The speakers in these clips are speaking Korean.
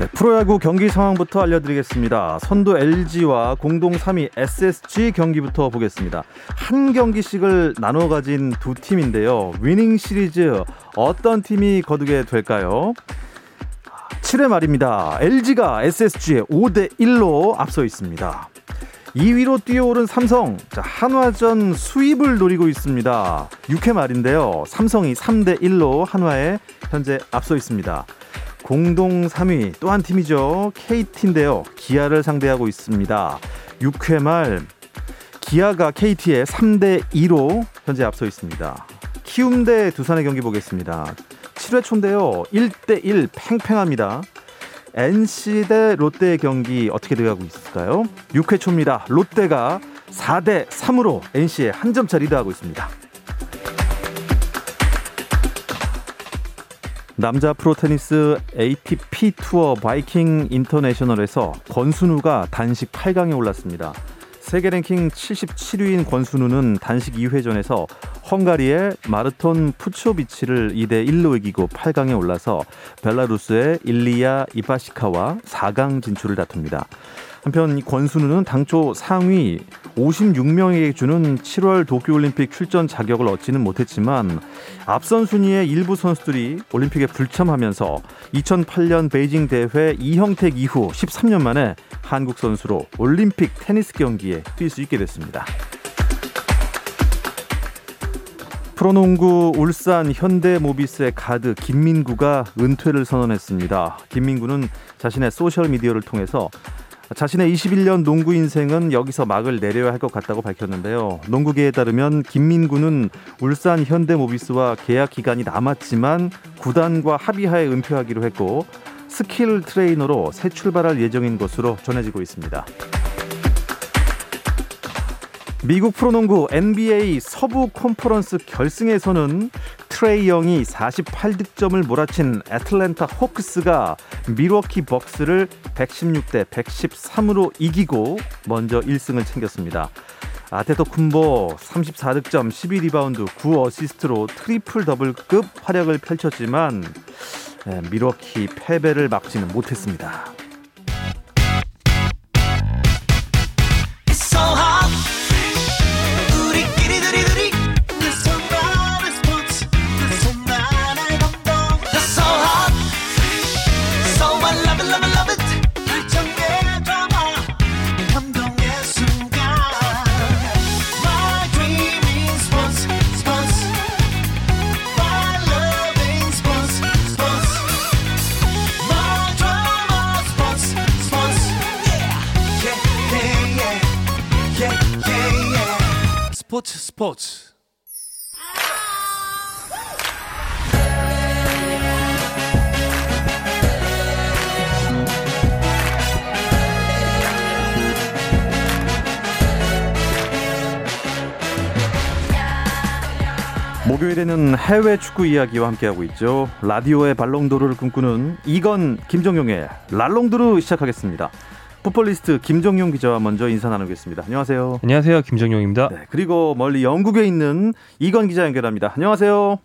네, 프로야구 경기 상황부터 알려드리겠습니다. 선두 LG와 공동 3위 SSG 경기부터 보겠습니다. 한 경기씩을 나눠 가진 두 팀인데요. 위닝 시리즈 어떤 팀이 거두게 될까요? 7회 말입니다. LG가 SSG에 5-1로 앞서 있습니다. 2위로 뛰어오른 삼성, 한화전 수입을 노리고 있습니다. 6회 말인데요. 삼성이 3-1로 한화에 현재 앞서 있습니다. 공동 3위 또 한 팀이죠. KT인데요. 기아를 상대하고 있습니다. 6회 말 기아가 KT에 3-2로 현재 앞서 있습니다. 키움 대 두산의 경기 보겠습니다. 7회 초인데요. 1-1 팽팽합니다. NC 대 롯데의 경기 어떻게 돼가고 있을까요? 6회 초입니다. 롯데가 4-3으로 NC에 한 점차 리드하고 있습니다. 남자 프로테니스 ATP 투어 바이킹 인터내셔널에서 권순우가 단식 8강에 올랐습니다. 세계 랭킹 77위인 권순우는 단식 2회전에서 헝가리의 마르톤 푸초비치를 2-1로 이기고 8강에 올라서 벨라루스의 일리야 이바시카와 4강 진출을 다툽니다. 한편 권순우는 당초 상위 56명에게 주는 7월 도쿄올림픽 출전 자격을 얻지는 못했지만 앞선 순위의 일부 선수들이 올림픽에 불참하면서 2008년 베이징 대회 이형택 이후 13년 만에 한국 선수로 올림픽 테니스 경기에 뛸 수 있게 됐습니다. 프로농구 울산 현대모비스의 가드 김민구가 은퇴를 선언했습니다. 김민구는 자신의 소셜미디어를 통해서 자신의 21년 농구 인생은 여기서 막을 내려야 할 것 같다고 밝혔는데요. 농구계에 따르면 김민구는 울산 현대모비스와 계약 기간이 남았지만 구단과 합의하에 은퇴하기로 했고 스킬 트레이너로 새 출발할 예정인 것으로 전해지고 있습니다. 미국 프로농구 NBA 서부 컨퍼런스 결승에서는 트레이 영이 48득점을 몰아친 애틀랜타 호크스가 밀워키 벅스를 116-113으로 이기고 먼저 1승을 챙겼습니다. 아테토쿰보 34득점, 12리바운드, 9어시스트로 트리플 더블급 활약을 펼쳤지만 밀워키 패배를 막지는 못했습니다. 스포츠. 목요일에는 해외 축구 이야기와 함께하고 있죠. 라디오의 발롱도르를 꿈꾸는 이건 김정용의 랄롱도르 시작하겠습니다. 풋볼리스트 김정용 기자와 먼저 인사 나누겠습니다. 안녕하세요. 안녕하세요. 김정용입니다. 네, 그리고 멀리 영국에 있는 이건 기자 연결합니다. 안녕하세요.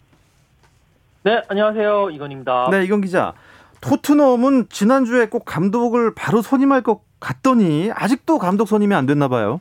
네, 안녕하세요. 이건입니다. 네, 이건 기자. 토트넘은 지난주에 꼭 감독을 바로 선임할 것 같더니 아직도 감독 선임이 안 됐나 봐요.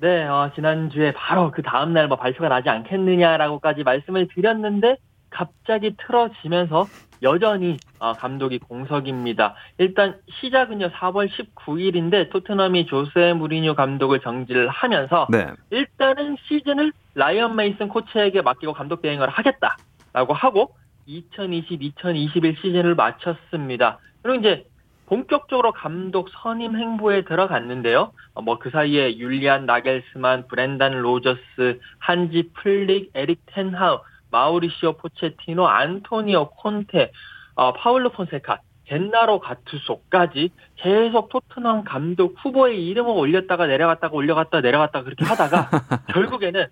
네, 지난주에 바로 그 다음날 발표가 나지 않겠느냐라고까지 말씀을 드렸는데 갑자기 틀어지면서 여전히 감독이 공석입니다. 일단 시작은요 4월 19일인데 토트넘이 조세 무리뉴 감독을 정지를 하면서 네. 일단은 시즌을 라이언 메이슨 코치에게 맡기고 감독 대행을 하겠다라고 하고 2020-2021 시즌을 마쳤습니다. 그리고 이제 본격적으로 감독 선임 행보에 들어갔는데요. 그 사이에 율리안 나겔스만, 브랜단 로저스, 한지 플릭, 에릭 텐하우 마우리시오 포체티노, 안토니오 콘테, 파울로 폰세카, 젠나로 가투소까지 계속 토트넘 감독 후보의 이름을 올렸다가 내려갔다가 올려갔다 내려갔다가 그렇게 하다가 결국에는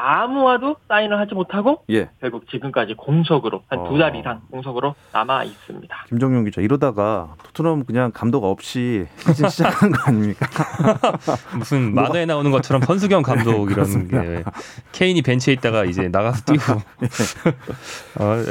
아무와도 사인을 하지 못하고 예. 결국 지금까지 공석으로 한 2달 이상 공석으로 남아 있습니다. 김정용 기자, 이러다가 토트넘 그냥 감독 없이 시즌 시작한 거 아닙니까? 무슨 만화에 나오는 것처럼 선수경 감독 이런 게 케인이 벤치에 있다가 이제 나가서 뛰고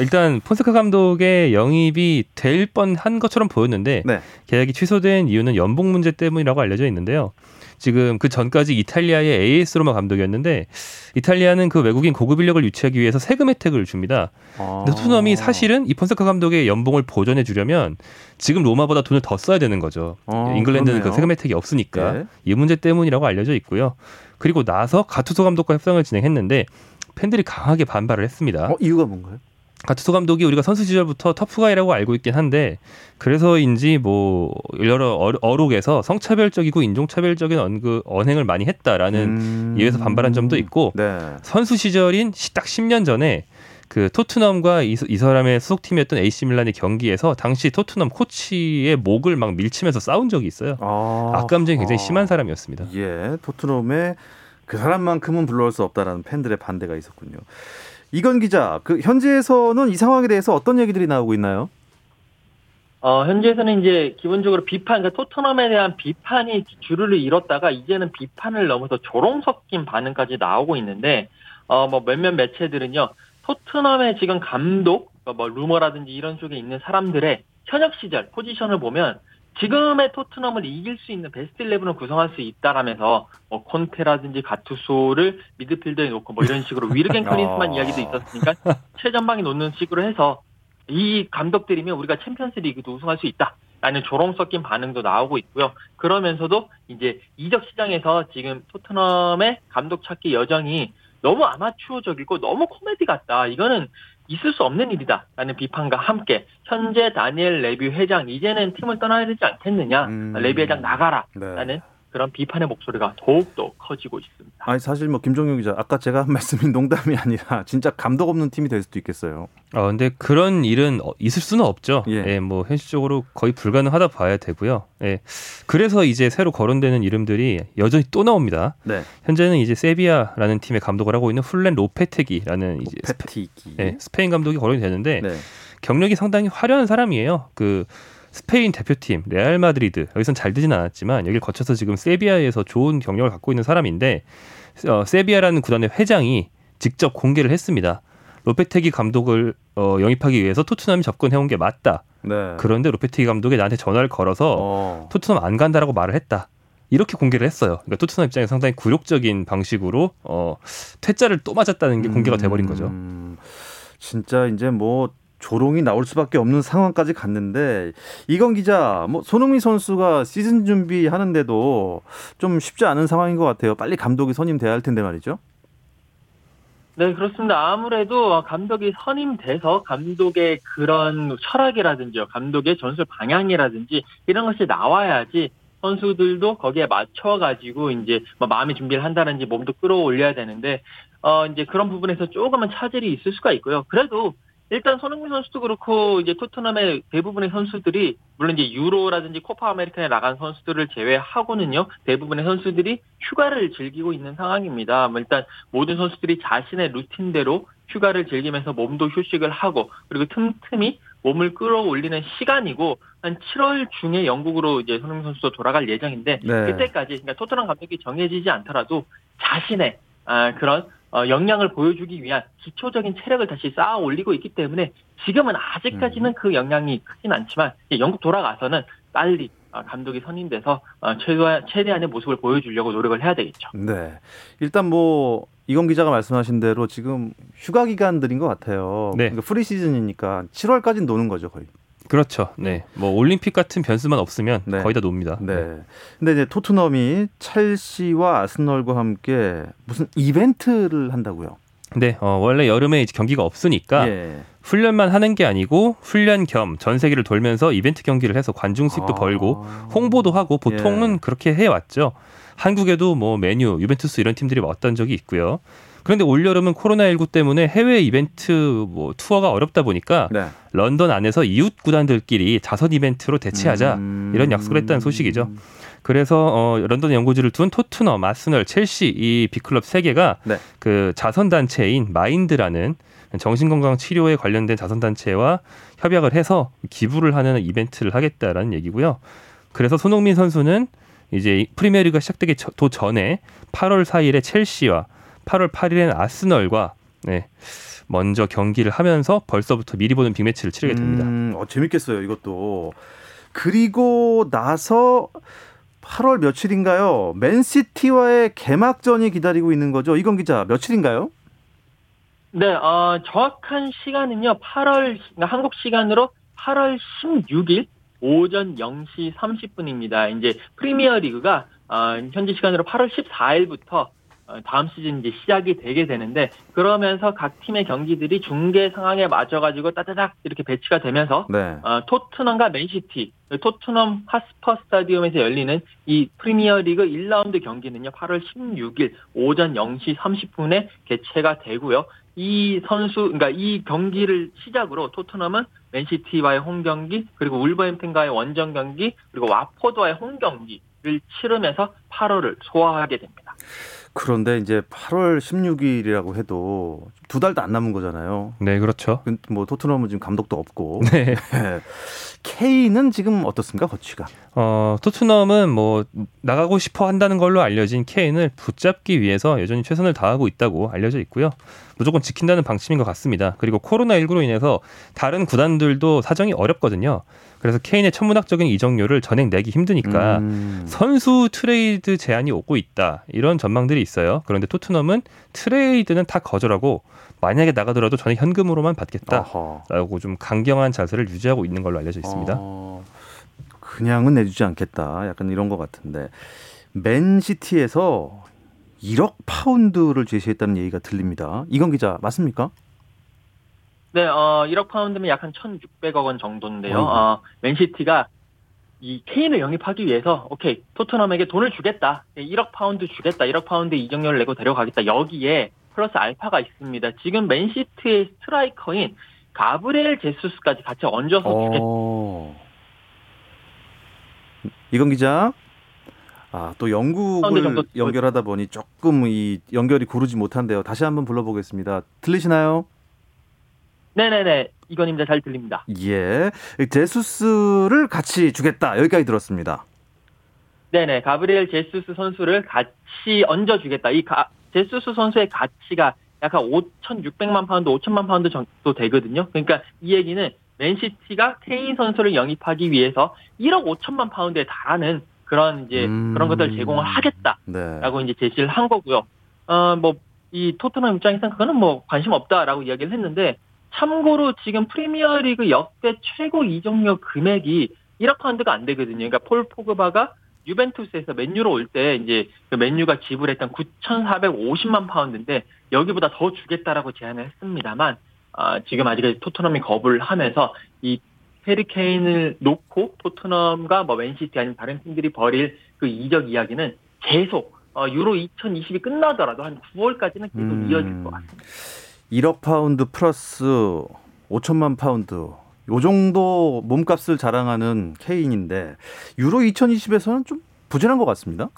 일단 폰세카 감독의 영입이 될 뻔한 것처럼 보였는데 네. 계약이 취소된 이유는 연봉 문제 때문이라고 알려져 있는데요. 지금 그 전까지 이탈리아의 A.S. 로마 감독이었는데 이탈리아는 그 외국인 고급 인력을 유치하기 위해서 세금 혜택을 줍니다. 근데 토트넘이 사실은 이 폰세카 감독의 연봉을 보전해 주려면 지금 로마보다 돈을 더 써야 되는 거죠. 잉글랜드는 그 세금 혜택이 없으니까 네. 이 문제 때문이라고 알려져 있고요. 그리고 나서 가투소 감독과 협상을 진행했는데 팬들이 강하게 반발을 했습니다. 이유가 뭔가요? 가투소 감독이 우리가 선수 시절부터 터프가이라고 알고 있긴 한데 그래서인지 뭐 여러 어록에서 성차별적이고 인종차별적인 언행을 많이 했다라는 이유에서 반발한 점도 있고 네. 선수 시절인 딱 10년 전에 그 토트넘과 이 사람의 소속팀이었던 AC밀란의 경기에서 당시 토트넘 코치의 목을 막 밀치면서 싸운 적이 있어요. 악감정이 굉장히 심한 사람이었습니다. 예, 토트넘에 그 사람만큼은 불러올 수 없다라는 팬들의 반대가 있었군요. 이건 기자, 그 현지에서는 이 상황에 대해서 어떤 얘기들이 나오고 있나요? 현지에서는 이제 기본적으로 그러니까 토트넘에 대한 비판이 주류를 이뤘다가 이제는 비판을 넘어서 조롱 섞인 반응까지 나오고 있는데, 몇몇 매체들은요, 토트넘의 지금 감독, 루머라든지 이런 쪽에 있는 사람들의 현역 시절 포지션을 보면 지금의 토트넘을 이길 수 있는 베스트 11을 구성할 수 있다라면서 콘테라든지 가투소를 미드필더에 놓고 이런 식으로 위르겐 클린스만 이야기도 있었으니까 최전방에 놓는 식으로 해서 이 감독들이면 우리가 챔피언스 리그도 우승할 수 있다라는 조롱 섞인 반응도 나오고 있고요. 그러면서도 이제 이적 시장에서 지금 토트넘의 감독 찾기 여정이 너무 아마추어적이고 너무 코미디 같다. 이거는 있을 수 없는 일이다라는 비판과 함께 현재 다니엘 레비 회장 이제는 팀을 떠나야 되지 않겠느냐. 레비 회장 나가라라는 네. 그런 비판의 목소리가 더욱더 커지고 있습니다. 아니 사실 김종용 기자 아까 제가 한 말씀이 농담이 아니라 진짜 감독 없는 팀이 될 수도 있겠어요. 근데 그런 일은 있을 수는 없죠. 예, 뭐 현실적으로 거의 불가능하다 봐야 되고요. 예, 그래서 이제 새로 거론되는 이름들이 여전히 또 나옵니다. 네. 현재는 이제 세비야라는 팀의 감독을 하고 있는 훌렌 로페테기라는 이제 스페인 감독이 거론이 되는데 네. 경력이 상당히 화려한 사람이에요. 그 스페인 대표팀 레알 마드리드 여기선 잘 되진 않았지만 여기를 거쳐서 지금 세비야에서 좋은 경력을 갖고 있는 사람인데 세비야라는 구단의 회장이 직접 공개를 했습니다. 로페테기 감독을 영입하기 위해서 토트넘이 접근해온 게 맞다. 네. 그런데 로페테기 감독이 나한테 전화를 걸어서 토트넘 안 간다라고 말을 했다. 이렇게 공개를 했어요. 그러니까 토트넘 입장에서 상당히 굴욕적인 방식으로 퇴짜를 또 맞았다는 게 공개가 돼버린 거죠. 진짜 이제 조롱이 나올 수밖에 없는 상황까지 갔는데 이건 기자, 손흥민 선수가 시즌 준비하는데도 좀 쉽지 않은 상황인 것 같아요. 빨리 감독이 선임돼야 할 텐데 말이죠. 네, 그렇습니다. 아무래도 감독이 선임돼서 감독의 그런 철학이라든지 감독의 전술 방향이라든지 이런 것이 나와야지 선수들도 거기에 맞춰가지고 이제 마음의 준비를 한다든지 몸도 끌어올려야 되는데 이제 그런 부분에서 조금은 차질이 있을 수가 있고요. 그래도 일단 손흥민 선수도 그렇고 이제 토트넘의 대부분의 선수들이 물론 이제 유로라든지 코파 아메리카에 나간 선수들을 제외하고는요 대부분의 선수들이 휴가를 즐기고 있는 상황입니다. 일단 모든 선수들이 자신의 루틴대로 휴가를 즐기면서 몸도 휴식을 하고 그리고 틈틈이 몸을 끌어올리는 시간이고 한 7월 중에 영국으로 이제 손흥민 선수도 돌아갈 예정인데 네. 그때까지 그러니까 토트넘 감독이 정해지지 않더라도 자신의 그런 역량을 보여주기 위한 기초적인 체력을 다시 쌓아 올리고 있기 때문에 지금은 아직까지는 그 역량이 크진 않지만 영국 돌아가서는 빨리 감독이 선임돼서 최대한의 모습을 보여주려고 노력을 해야 되겠죠. 네, 일단 이건 기자가 말씀하신 대로 지금 휴가 기간들인 것 같아요. 네. 그러니까 프리 시즌이니까 7월까지는 노는 거죠 거의. 그렇죠. 네, 올림픽 같은 변수만 없으면 네. 거의 다 놉니다. 네. 네. 근데 이제 토트넘이 첼시와 아스널과 함께 무슨 이벤트를 한다고요? 네, 원래 여름에 이제 경기가 없으니까 예. 훈련만 하는 게 아니고 훈련 겸 전 세계를 돌면서 이벤트 경기를 해서 관중식도 벌고 홍보도 하고 보통은 예. 그렇게 해왔죠. 한국에도 맨유, 유벤투스 이런 팀들이 왔던 적이 있고요. 그런데 올여름은 코로나19 때문에 해외 이벤트 뭐 투어가 어렵다 보니까 네. 런던 안에서 이웃 구단들끼리 자선 이벤트로 대체하자 이런 약속을 했다는 소식이죠. 그래서 런던 연고지를 둔 토트넘, 아스널, 첼시 이 빅클럽 3개가 네. 그 자선단체인 마인드라는 정신건강 치료에 관련된 자선단체와 협약을 해서 기부를 하는 이벤트를 하겠다라는 얘기고요. 그래서 손흥민 선수는 이제 프리미어리그가 시작되기 전에 8월 4일에 첼시와 8월 8일에는 아스널과 네, 먼저 경기를 하면서 벌써부터 미리 보는 빅매치를 치르게 됩니다. 재밌겠어요, 이것도. 그리고 나서 8월 며칠인가요? 맨시티와의 개막전이 기다리고 있는 거죠. 이건 기자, 며칠인가요? 네, 정확한 시간은요. 8월 한국 시간으로 8월 16일 오전 0시 30분입니다. 이제 프리미어 리그가 현지 시간으로 8월 14일부터 다음 시즌 이제 시작이 되게 되는데 그러면서 각 팀의 경기들이 중계 상황에 맞춰가지고 따다닥 이렇게 배치가 되면서 네. 토트넘과 맨시티, 토트넘 핫스퍼 스타디움에서 열리는 이 프리미어리그 1라운드 경기는요 8월 16일 오전 0시 30분에 개최가 되고요. 이 선수, 그러니까 이 경기를 시작으로 토트넘은 맨시티와의 홈 경기, 그리고 울버햄튼과의 원정 경기, 그리고 와포드와의 홈 경기를 치르면서 8월을 소화하게 됩니다. 그런데 이제 8월 16일이라고 해도 두 달도 안 남은 거잖아요. 네, 그렇죠. 뭐 토트넘은 지금 감독도 없고. 네. K는 지금 어떻습니까, 거취가? 토트넘은 뭐 나가고 싶어 한다는 걸로 알려진 K는 붙잡기 위해서 여전히 최선을 다하고 있다고 알려져 있고요. 무조건 지킨다는 방침인 것 같습니다. 그리고 코로나19로 인해서 다른 구단들도 사정이 어렵거든요. 그래서 케인의 천문학적인 이적료를 전액 내기 힘드니까 선수 트레이드 제한이 오고 있다. 이런 전망들이 있어요. 그런데 토트넘은 트레이드는 다 거절하고 만약에 나가더라도 전액 현금으로만 받겠다라고 어허. 좀 강경한 자세를 유지하고 있는 걸로 알려져 있습니다. 그냥은 내주지 않겠다. 약간 이런 것 같은데 맨시티에서 1억 파운드를 제시했다는 얘기가 들립니다. 이건 기자 맞습니까? 네, 1억 파운드면 약 한 1,600억 원 정도인데요. 맨시티가 이 케인을 영입하기 위해서 오케이 토트넘에게 돈을 주겠다. 1억 파운드 주겠다. 1억 파운드 이적료를 내고 데려가겠다. 여기에 플러스 알파가 있습니다. 지금 맨시티의 스트라이커인 가브리엘 제수스까지 같이 얹어서 주겠다. 이건 기자. 또 영국을 연결하다 보니 조금 이 연결이 고르지 못한데요. 다시 한번 불러보겠습니다. 들리시나요? 네네네. 이건입니다. 잘 들립니다. 예. 제수스를 같이 주겠다. 여기까지 들었습니다. 네네. 가브리엘 제수스 선수를 같이 얹어주겠다. 이 제수스 선수의 가치가 약간 5,600만 파운드, 5천만 파운드 정도 되거든요. 그러니까 이 얘기는 맨시티가 케인 선수를 영입하기 위해서 1억 5천만 파운드에 달하는 그런 것들 제공을 하겠다라고 네. 이제 제시를 한 거고요. 뭐 이 토트넘 입장에서는 그거는 뭐 관심 없다라고 이야기를 했는데 참고로 지금 프리미어리그 역대 최고 이적료 금액이 1억 파운드가 안 되거든요. 그러니까 폴 포그바가 유벤투스에서 맨유로 올 때 이제 그 맨유가 지불했던 9,450만 파운드인데 여기보다 더 주겠다라고 제안을 했습니다만 지금 아직까지 토트넘이 거부를 하면서 이 해리 케인을 놓고 토트넘과 뭐 맨시티 아니면 다른 팀들이 벌일 그 이적 이야기는 계속 유로 2020이 끝나더라도 한 9월까지는 계속 이어질 것 같습니다. 1억 파운드 플러스 5천만 파운드 요 정도 몸값을 자랑하는 케인인데 유로 2020에서는 좀 부진한 것 같습니다.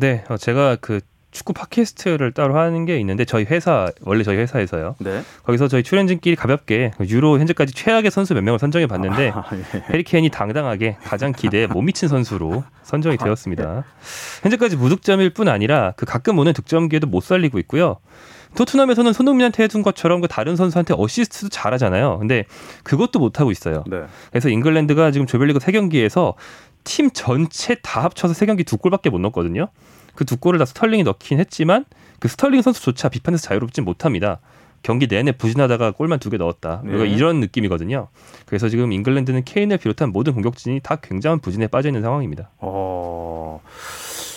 네, 제가 그 축구 팟캐스트를 따로 하는 게 있는데 저희 회사에서요. 네. 거기서 저희 출연진끼리 가볍게 유로 현재까지 최악의 선수 몇 명을 선정해 봤는데 예. 해리 케인이 당당하게 가장 기대에 못 미친 선수로 선정이 되었습니다. 예. 현재까지 무득점일 뿐 아니라 그 가끔 오는 득점 기회도 못 살리고 있고요. 토트넘에서는 손흥민한테 해준 것처럼 그 다른 선수한테 어시스트도 잘하잖아요. 근데 그것도 못 하고 있어요. 네. 그래서 잉글랜드가 지금 조별리그 3경기에서 팀 전체 다 합쳐서 3경기 2골밖에 못 넣었거든요. 그 2골을 다 스털링이 넣긴 했지만 그 스털링 선수조차 비판에서 자유롭지 못합니다. 경기 내내 부진하다가 골만 2개 넣었다. 네. 이런 느낌이거든요. 그래서 지금 잉글랜드는 케인을 비롯한 모든 공격진이 다 굉장한 부진에 빠져있는 상황입니다.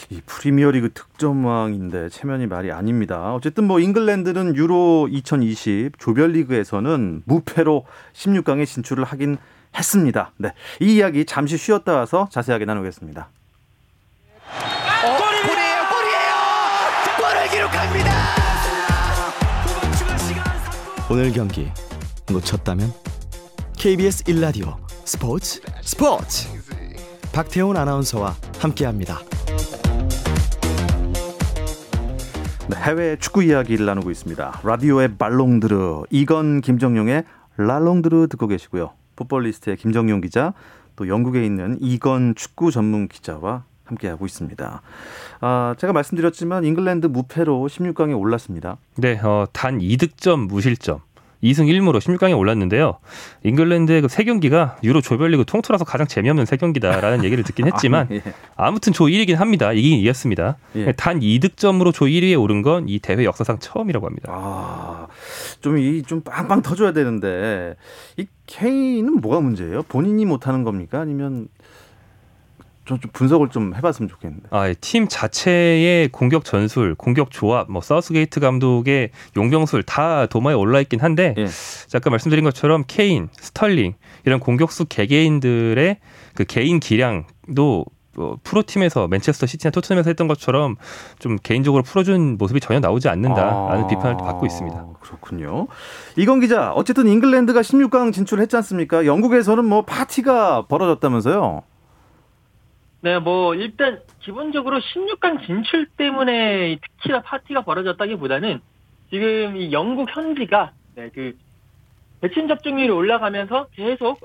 이 프리미어리그 득점왕인데 체면이 말이 아닙니다. 어쨌든 뭐 잉글랜드는 유로 2020 조별리그에서는 무패로 16강에 진출을 하긴 했습니다. 네, 이 이야기 잠시 쉬었다 와서 자세하게 나누겠습니다. 골이에요! 골을 기록합니다! 오늘 경기 놓쳤다면 KBS 1라디오 스포츠 박태원 아나운서와 함께합니다. 네, 해외 축구 이야기를 나누고 있습니다. 라디오의 발롱드르, 이건 김정용의 랄롱드르 듣고 계시고요. 풋볼리스트의 김정용 기자, 또 영국에 있는 이건 축구 전문 기자와 함께하고 있습니다. 제가 말씀드렸지만 잉글랜드 무패로 16강에 올랐습니다. 네, 단 2득점 무실점, 2승 1무로 16강에 올랐는데요. 잉글랜드의 그 세 경기가 유로 조별리그 통틀어서 가장 재미없는 세 경기다라는 얘기를 듣긴 했지만 아무튼 조 1위긴 합니다. 이긴 이겼습니다. 예. 단 2득점으로 조 1위에 오른 건 이 대회 역사상 처음이라고 합니다. 좀 빵빵 터져야 되는데 이 케인은 뭐가 문제예요? 본인이 못하는 겁니까? 아니면 좀 분석을 좀 해봤으면 좋겠는데. 팀 자체의 공격 전술, 공격 조합, 뭐 사우스게이트 감독의 용병술 다 도마에 올라있긴 한데, 예. 아까 말씀드린 것처럼 케인, 스털링 이런 공격수 개개인들의 그 개인 기량도 프로팀에서 맨체스터 시티나 토트넘에서 했던 것처럼 좀 개인적으로 풀어준 모습이 전혀 나오지 않는다라는 비판을 받고 있습니다. 그렇군요. 이건 기자, 어쨌든 잉글랜드가 16강 진출했지 않습니까? 영국에서는 뭐 파티가 벌어졌다면서요? 네, 일단, 기본적으로 16강 진출 때문에 특히나 파티가 벌어졌다기보다는 지금 이 영국 현지가, 백신 접종률이 올라가면서 계속,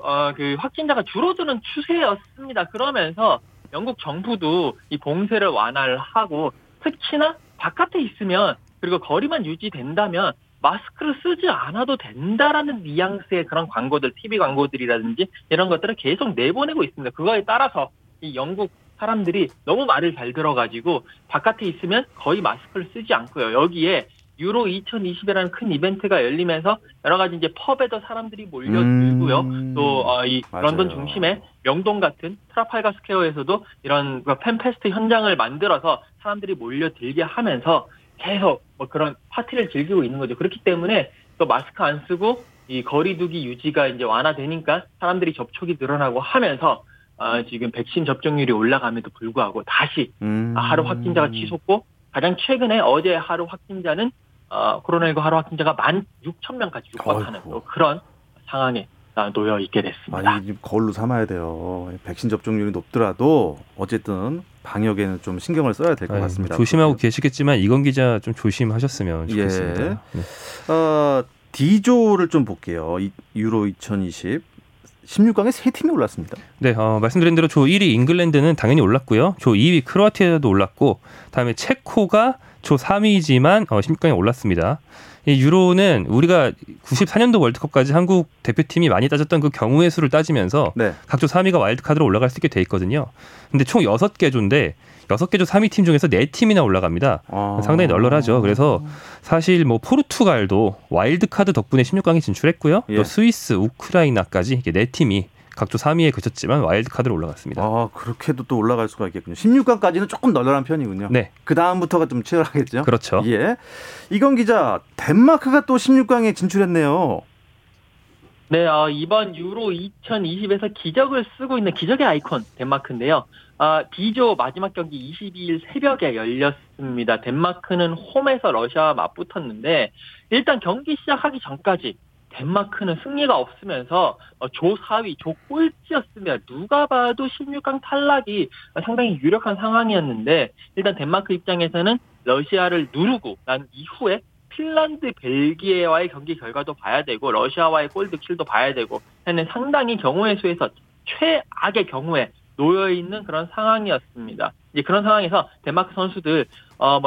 확진자가 줄어드는 추세였습니다. 그러면서 영국 정부도 이 봉쇄를 완화를 하고 특히나 바깥에 있으면 그리고 거리만 유지된다면 마스크를 쓰지 않아도 된다라는 뉘앙스의 그런 광고들, TV 광고들이라든지 이런 것들을 계속 내보내고 있습니다. 그거에 따라서 이 영국 사람들이 너무 말을 잘 들어가지고 바깥에 있으면 거의 마스크를 쓰지 않고요. 여기에 유로 2020이라는 큰 이벤트가 열리면서 여러 가지 이제 펍에도 사람들이 몰려들고요. 또 이 런던 중심의 명동 같은 트라팔가 스퀘어에서도 이런 팬페스트 현장을 만들어서 사람들이 몰려들게 하면서 계속 그런 파티를 즐기고 있는 거죠. 그렇기 때문에 또 마스크 안 쓰고 이 거리두기 유지가 이제 완화되니까 사람들이 접촉이 늘어나고 하면서 지금 백신 접종률이 올라감에도 불구하고 다시 하루 확진자가 치솟고 가장 최근에 어제 하루 확진자는 코로나19 하루 확진자가 16,000명까지 육박하는 그런 상황에 놓여 있게 됐습니다. 아니, 거울로 삼아야 돼요. 백신 접종률이 높더라도 어쨌든 방역에는 좀 신경을 써야 될 것 같습니다. 조심하고 계시겠지만 이건 기자 좀 조심하셨으면 좋겠습니다. 예. 네. D조를 좀 볼게요. 유로 2020. 16강에 세 팀이 올랐습니다. 네, 말씀드린 대로 조 1위 잉글랜드는 당연히 올랐고요. 조 2위 크로아티아도 올랐고, 다음에 체코가 조 3위지만 16강에 올랐습니다. 이 유로는 우리가 94년도 월드컵까지 한국 대표팀이 많이 따졌던 그 경우의 수를 따지면서 각조 3위가 와일드카드로 올라갈 수 있게 돼 있거든요. 근데 총 6개 조인데 6개 조 3위 팀 중에서 4팀이나 올라갑니다. 상당히 널널하죠. 그래서 사실 포르투갈도 와일드카드 덕분에 16강에 진출했고요. 또 스위스, 우크라이나까지 이렇게 4팀이 각조 3위에 그쳤지만 와일드카드로 올라갔습니다. 그렇게도 또 올라갈 수가 있겠군요. 16강까지는 조금 널널한 편이군요. 네. 그다음부터가 좀 치열하겠죠. 그렇죠. 예. 이건 기자, 덴마크가 또 16강에 진출했네요. 네, 이번 유로 2020에서 기적을 쓰고 있는 기적의 아이콘 덴마크인데요. D조 마지막 경기 22일 새벽에 열렸습니다. 덴마크는 홈에서 러시아와 맞붙었는데 일단 경기 시작하기 전까지 덴마크는 승리가 없으면서 조 4위, 조 꼴찌였으며 누가 봐도 16강 탈락이 상당히 유력한 상황이었는데 일단 덴마크 입장에서는 러시아를 누르고 난 이후에 핀란드, 벨기에와의 경기 결과도 봐야 되고 러시아와의 골득실도 봐야 되고 하는 상당히 경우의 수에서 최악의 경우에 놓여있는 그런 상황이었습니다. 이제 그런 상황에서 덴마크 선수들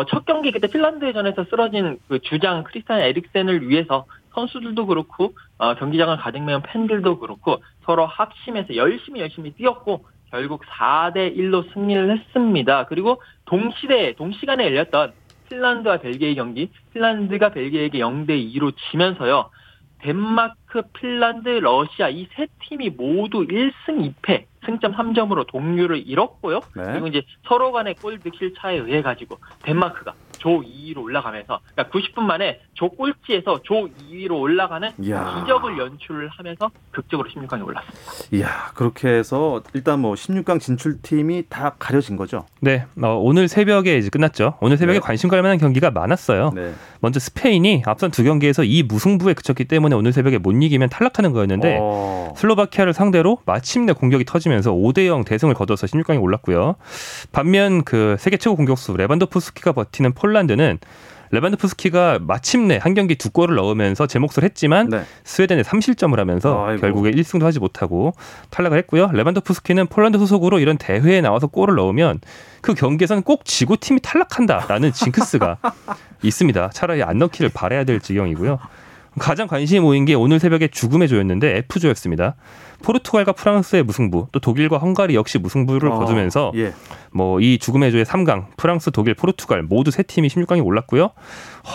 첫 경기 그때 핀란드전에서 쓰러진 그 주장 크리스티아누 에릭센을 위해서 선수들도 그렇고 경기장을 가득 메운 팬들도 그렇고 서로 합심해서 열심히 뛰었고 결국 4-1로 승리를 했습니다. 그리고 동시간에 열렸던 핀란드와 벨기에의 경기, 핀란드가 벨기에에게 0-2로 지면서요. 덴마크, 핀란드, 러시아 이 세 팀이 모두 1승 2패, 승점 3점으로 동률을 잃었고요. 네. 그리고 이제 서로 간의 골 득실 차에 의해 가지고 덴마크가 조 2위로 올라가면서, 그러니까 90분 만에 조 꼴찌에서 조 2위로 올라가는 기적을 연출하면서 극적으로 16강에 올랐습니다. 이야, 그렇게 해서 일단 뭐 16강 진출팀이 다 가려진 거죠? 네, 오늘 새벽에 이제 끝났죠. 오늘 새벽에 네. 관심 갈 만한 경기가 많았어요. 네. 먼저 스페인이 앞선 두 경기에서 2무승부에 그쳤기 때문에 오늘 새벽에 못 이기면 탈락하는 거였는데 슬로바키아를 상대로 마침내 공격이 터지면서 5대0 대승을 거둬서 16강에 올랐고요. 반면 그 세계 최고 공격수 레반도프스키가 버티는 폴란드는 레반도프스키가 마침내 한 경기 두 골을 넣으면서 제 몫을 했지만 네. 스웨덴에 3실점을 하면서 아이고. 결국에 1승도 하지 못하고 탈락을 했고요. 레반도프스키는 폴란드 소속으로 이런 대회에 나와서 골을 넣으면 그 경기에서는 꼭 지고 팀이 탈락한다라는 징크스가 있습니다. 차라리 안 넣기를 바라야 될 지경이고요. 가장 관심이 모인 게 오늘 새벽에 죽음의 조였는데 F조였습니다. 포르투갈과 프랑스의 무승부, 또 독일과 헝가리 역시 무승부를 거두면서 예. 이 죽음의 조의 3강, 프랑스, 독일, 포르투갈 모두 세 팀이 16강에 올랐고요.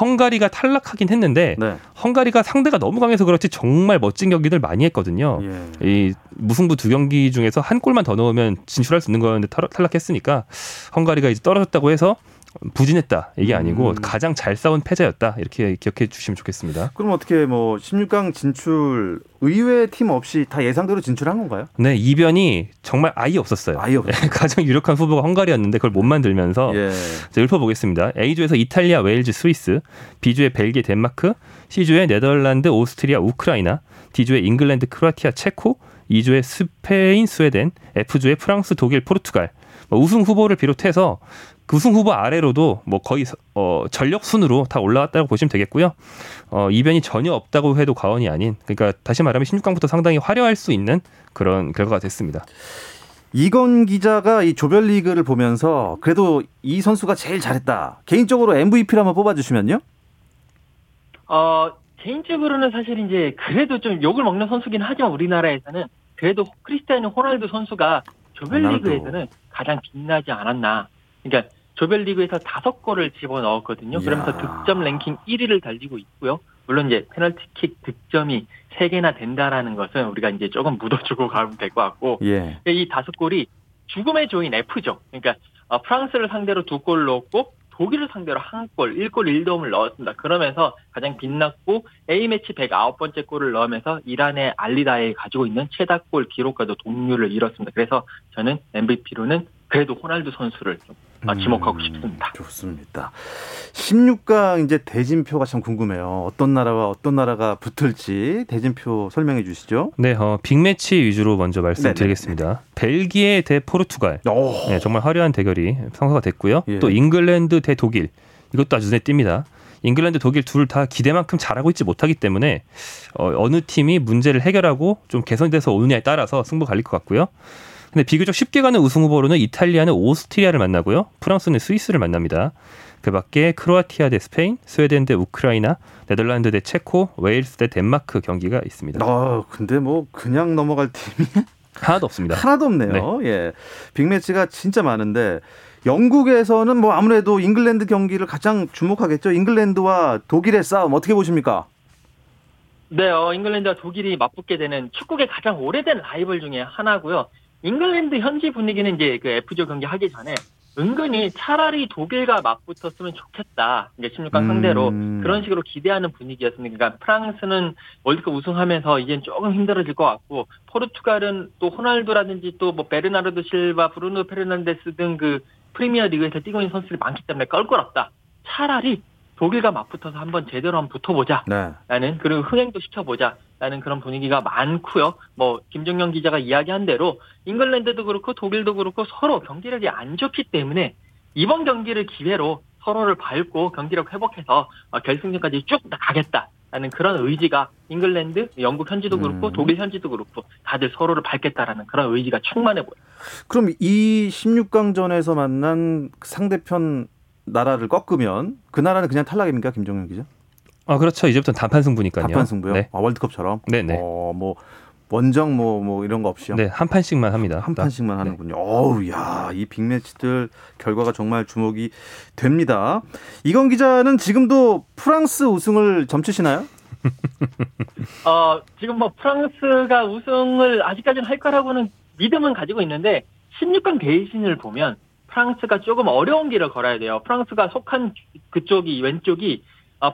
헝가리가 탈락하긴 했는데 네. 헝가리가 상대가 너무 강해서 그렇지 정말 멋진 경기들 많이 했거든요. 예. 이 무승부 두 경기 중에서 한 골만 더 넣으면 진출할 수 있는 거였는데 탈락했으니까 헝가리가 이제 떨어졌다고 해서 부진했다 이게 아니고 가장 잘 싸운 패자였다 이렇게 기억해 주시면 좋겠습니다. 그럼 어떻게 16강 진출 의외의 팀 없이 다 예상대로 진출한 건가요? 네, 이변이 정말 아예 없었어요. 아예 없었어요. 가장 유력한 후보가 헝가리였는데 그걸 못 만들면서 예. 자, 읊어보겠습니다. A조에서 이탈리아, 웨일즈, 스위스, B조에 벨기에, 덴마크, C조에 네덜란드, 오스트리아, 우크라이나, D조에 잉글랜드, 크로아티아, 체코, E조에 스페인, 스웨덴, F조에 프랑스, 독일, 포르투갈. 우승 후보를 비롯해서 우승 후보 아래로도 거의 전력 순으로 다 올라왔다고 보시면 되겠고요. 이변이 전혀 없다고 해도 과언이 아닌, 그러니까 다시 말하면 16강부터 상당히 화려할 수 있는 그런 결과가 됐습니다. 이건 기자가 이 조별리그를 보면서 그래도 이 선수가 제일 잘했다, 개인적으로 MVP를 한번 뽑아주시면요. 개인적으로는 사실 이제 그래도 좀 욕을 먹는 선수긴 하지만 우리나라에서는 그래도 크리스티아누 호날두 선수가 조별리그에서는 가장 빛나지 않았나. 그러니까 조별리그에서 5골을 집어넣었거든요. 그러면서 득점 랭킹 1위를 달리고 있고요. 물론 이제 페널티킥 득점이 3개나 된다라는 것은 우리가 이제 조금 묻어주고 가면 될 것 같고 예. 이 5골이 죽음의 조인 F죠. 그러니까 프랑스를 상대로 2골 넣었고 독일을 상대로 1골, 1도움을 넣었습니다. 그러면서 가장 빛났고 A매치 109번째 골을 넣으면서 이란의 알리다에 가지고 있는 최다골 기록과도 동률을 이뤘습니다. 그래서 저는 MVP로는 그래도 호날두 선수를 좀 지목하고 싶습니다. 좋습니다. 16강 이제 대진표가 참 궁금해요. 어떤 나라와 어떤 나라가 붙을지 대진표 설명해 주시죠. 네, 빅매치 위주로 먼저 말씀드리겠습니다. 네네. 벨기에 대 포르투갈. 네, 정말 화려한 대결이 성사가 됐고요. 예. 또 잉글랜드 대 독일. 이것도 아주 눈에 띕니다. 잉글랜드, 독일 둘 다 기대만큼 잘하고 있지 못하기 때문에 어느 팀이 문제를 해결하고 좀 개선돼서 오느냐에 따라서 승부 갈릴 것 같고요. 근데 비교적 쉽게 가는 우승 후보로는 이탈리아는 오스트리아를 만나고요. 프랑스는 스위스를 만납니다. 그 밖에 크로아티아 대 스페인, 스웨덴 대 우크라이나, 네덜란드 대 체코, 웨일스 대 덴마크 경기가 있습니다. 근데 그냥 넘어갈 팀이 하나도 없습니다. 하나도 없네요. 네. 예. 빅매치가 진짜 많은데 영국에서는 아무래도 잉글랜드 경기를 가장 주목하겠죠. 잉글랜드와 독일의 싸움 어떻게 보십니까? 네, 잉글랜드와 독일이 맞붙게 되는 축구계 가장 오래된 라이벌 중에 하나고요. 잉글랜드 현지 분위기는 이제 그 F조 경기 하기 전에 은근히 차라리 독일과 맞붙었으면 좋겠다. 이제 16강 상대로 그런 식으로 기대하는 분위기였습니다. 그러니까 프랑스는 월드컵 우승하면서 이젠 조금 힘들어질 것 같고 포르투갈은 또 호날두라든지 또 베르나르도 실바, 브루누 페르난데스 등 그 프리미어 리그에서 뛰고 있는 선수들이 많기 때문에 껄끄럽다. 차라리 독일과 맞붙어서 한번 제대로 한번 붙어보자. 네. 그리고 흥행도 시켜보자. 라는 그런 분위기가 많고요. 김정영 기자가 이야기한 대로 잉글랜드도 그렇고 독일도 그렇고 서로 경기력이 안 좋기 때문에 이번 경기를 기회로 서로를 밟고 경기력 회복해서 결승전까지 쭉 가겠다라는 그런 의지가 잉글랜드, 영국 현지도 그렇고 독일 현지도 그렇고 다들 서로를 밟겠다라는 그런 의지가 충만해 보여요. 그럼 이 16강전에서 만난 상대편 나라를 꺾으면 그 나라는 그냥 탈락입니까, 김정영 기자? 그렇죠. 이제부터는 단판 승부니까요. 단판 승부요? 네. 월드컵처럼? 네네. 원정 이런 거 없이요? 네, 한 판씩만 합니다. 한 판씩만 하는군요. 네. 이 빅매치들 결과가 정말 주목이 됩니다. 이건 기자는 지금도 프랑스 우승을 점치시나요? 지금 프랑스가 우승을 아직까지는 할 거라고는 믿음은 가지고 있는데 16강 대진을 보면 프랑스가 조금 어려운 길을 걸어야 돼요. 프랑스가 속한 그쪽이 왼쪽이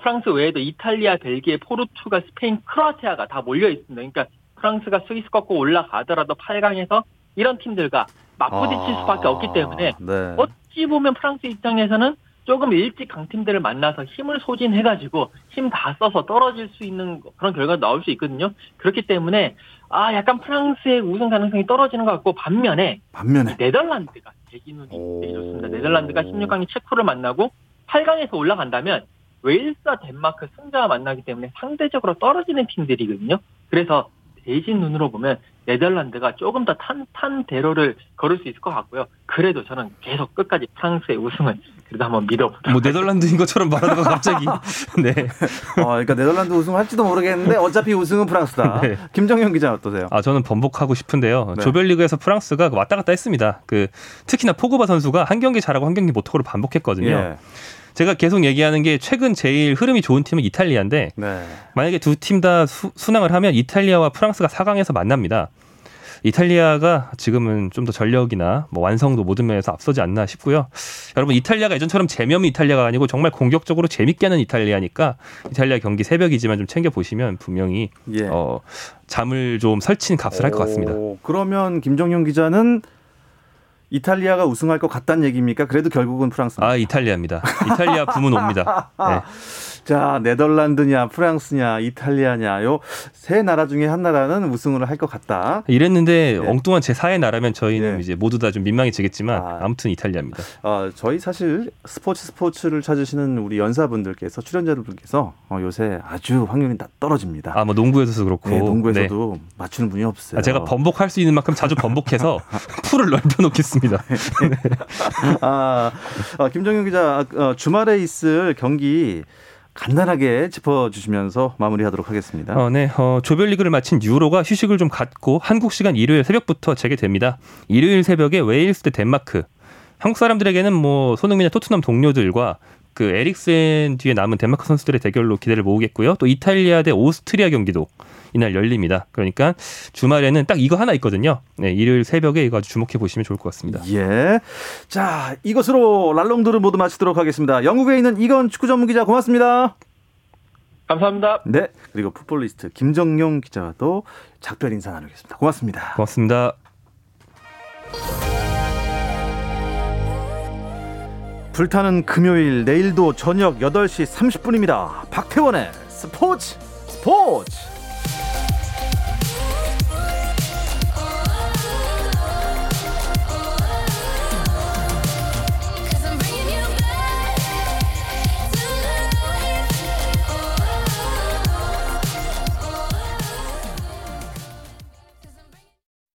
프랑스 외에도 이탈리아, 벨기에, 포르투갈, 스페인, 크로아티아가 다 몰려 있습니다. 그러니까 프랑스가 스위스 꺾고 올라가더라도 8강에서 이런 팀들과 맞부딪힐 수밖에 없기 때문에 네. 어찌 보면 프랑스 입장에서는 조금 일찍 강팀들을 만나서 힘을 소진해가지고 힘 다 써서 떨어질 수 있는 그런 결과가 나올 수 있거든요. 그렇기 때문에 약간 프랑스의 우승 가능성이 떨어지는 것 같고 반면에 네덜란드가 대기운이 되게 좋습니다. 네덜란드가 16강에 체코를 만나고 8강에서 올라간다면 웨일스와 덴마크 승자와 만나기 때문에 상대적으로 떨어지는 팀들이거든요. 그래서 대진 눈으로 보면 네덜란드가 조금 더 탄탄대로를 걸을 수 있을 것 같고요. 그래도 저는 계속 끝까지 프랑스의 우승을 그래도 한번 믿어보도록 뭐 네덜란드인 것처럼 말하다가 갑자기 네. 그러니까 네덜란드 우승할지도 모르겠는데 어차피 우승은 프랑스다. 네. 김정현 기자 어떠세요? 저는 번복하고 싶은데요. 네. 조별리그에서 프랑스가 왔다 갔다 했습니다. 특히나 포그바 선수가 한 경기 잘하고 한 경기 못하고를 반복했거든요. 예. 제가 계속 얘기하는 게 최근 제일 흐름이 좋은 팀은 이탈리아인데 네. 만약에 두 팀 다 순항을 하면 이탈리아와 프랑스가 4강에서 만납니다. 이탈리아가 지금은 좀 더 전력이나 뭐 완성도 모든 면에서 앞서지 않나 싶고요. 여러분 이탈리아가 예전처럼 재미없는 이탈리아가 아니고 정말 공격적으로 재밌게 하는 이탈리아니까 이탈리아 경기 새벽이지만 좀 챙겨보시면 분명히 예. 잠을 좀 설친 값을 할 것 같습니다. 그러면 김정용 기자는 이탈리아가 우승할 것 같다는 얘기입니까? 그래도 결국은 프랑스입니다. 이탈리아입니다. 이탈리아 부문 옵니다. 네. 자, 네덜란드냐, 프랑스냐, 이탈리아냐, 요 세 나라 중에 한 나라는 우승을 할 것 같다. 이랬는데 네. 엉뚱한 제4의 나라면 저희는 네. 이제 모두 다 좀 민망해지겠지만 아무튼 이탈리아입니다. 저희 사실 스포츠를 찾으시는 우리 연사분들께서 출연자분들께서 요새 아주 확률이 다 떨어집니다. 뭐 농구에서도 그렇고. 네, 농구에서도 네. 맞추는 분이 없어요. 제가 번복할 수 있는 만큼 자주 번복해서 풀을 넓혀놓겠습니다. 네. 김정현 기자, 주말에 있을 경기 간단하게 짚어주시면서 마무리하도록 하겠습니다. 조별리그를 마친 유로가 휴식을 좀 갖고 한국 시간 일요일 새벽부터 재개됩니다. 일요일 새벽에 웨일스 대 덴마크. 한국 사람들에게는 뭐 손흥민의 토트넘 동료들과 에릭센 뒤에 남은 덴마크 선수들의 대결로 기대를 모으겠고요. 또 이탈리아 대 오스트리아 경기도 이날 열립니다. 그러니까 주말에는 딱 이거 하나 있거든요. 네, 일요일 새벽에 이거 아주 주목해 보시면 좋을 것 같습니다. 예. 자, 이것으로 랄롱도르 모두 마치도록 하겠습니다. 영국에 있는 이건 축구 전문 기자 고맙습니다. 감사합니다. 네. 그리고 풋볼리스트 김정용 기자와도 작별 인사 나누겠습니다. 고맙습니다. 고맙습니다. 불타는 금요일 내일도 저녁 8시 30분입니다. 박태원의 스포츠.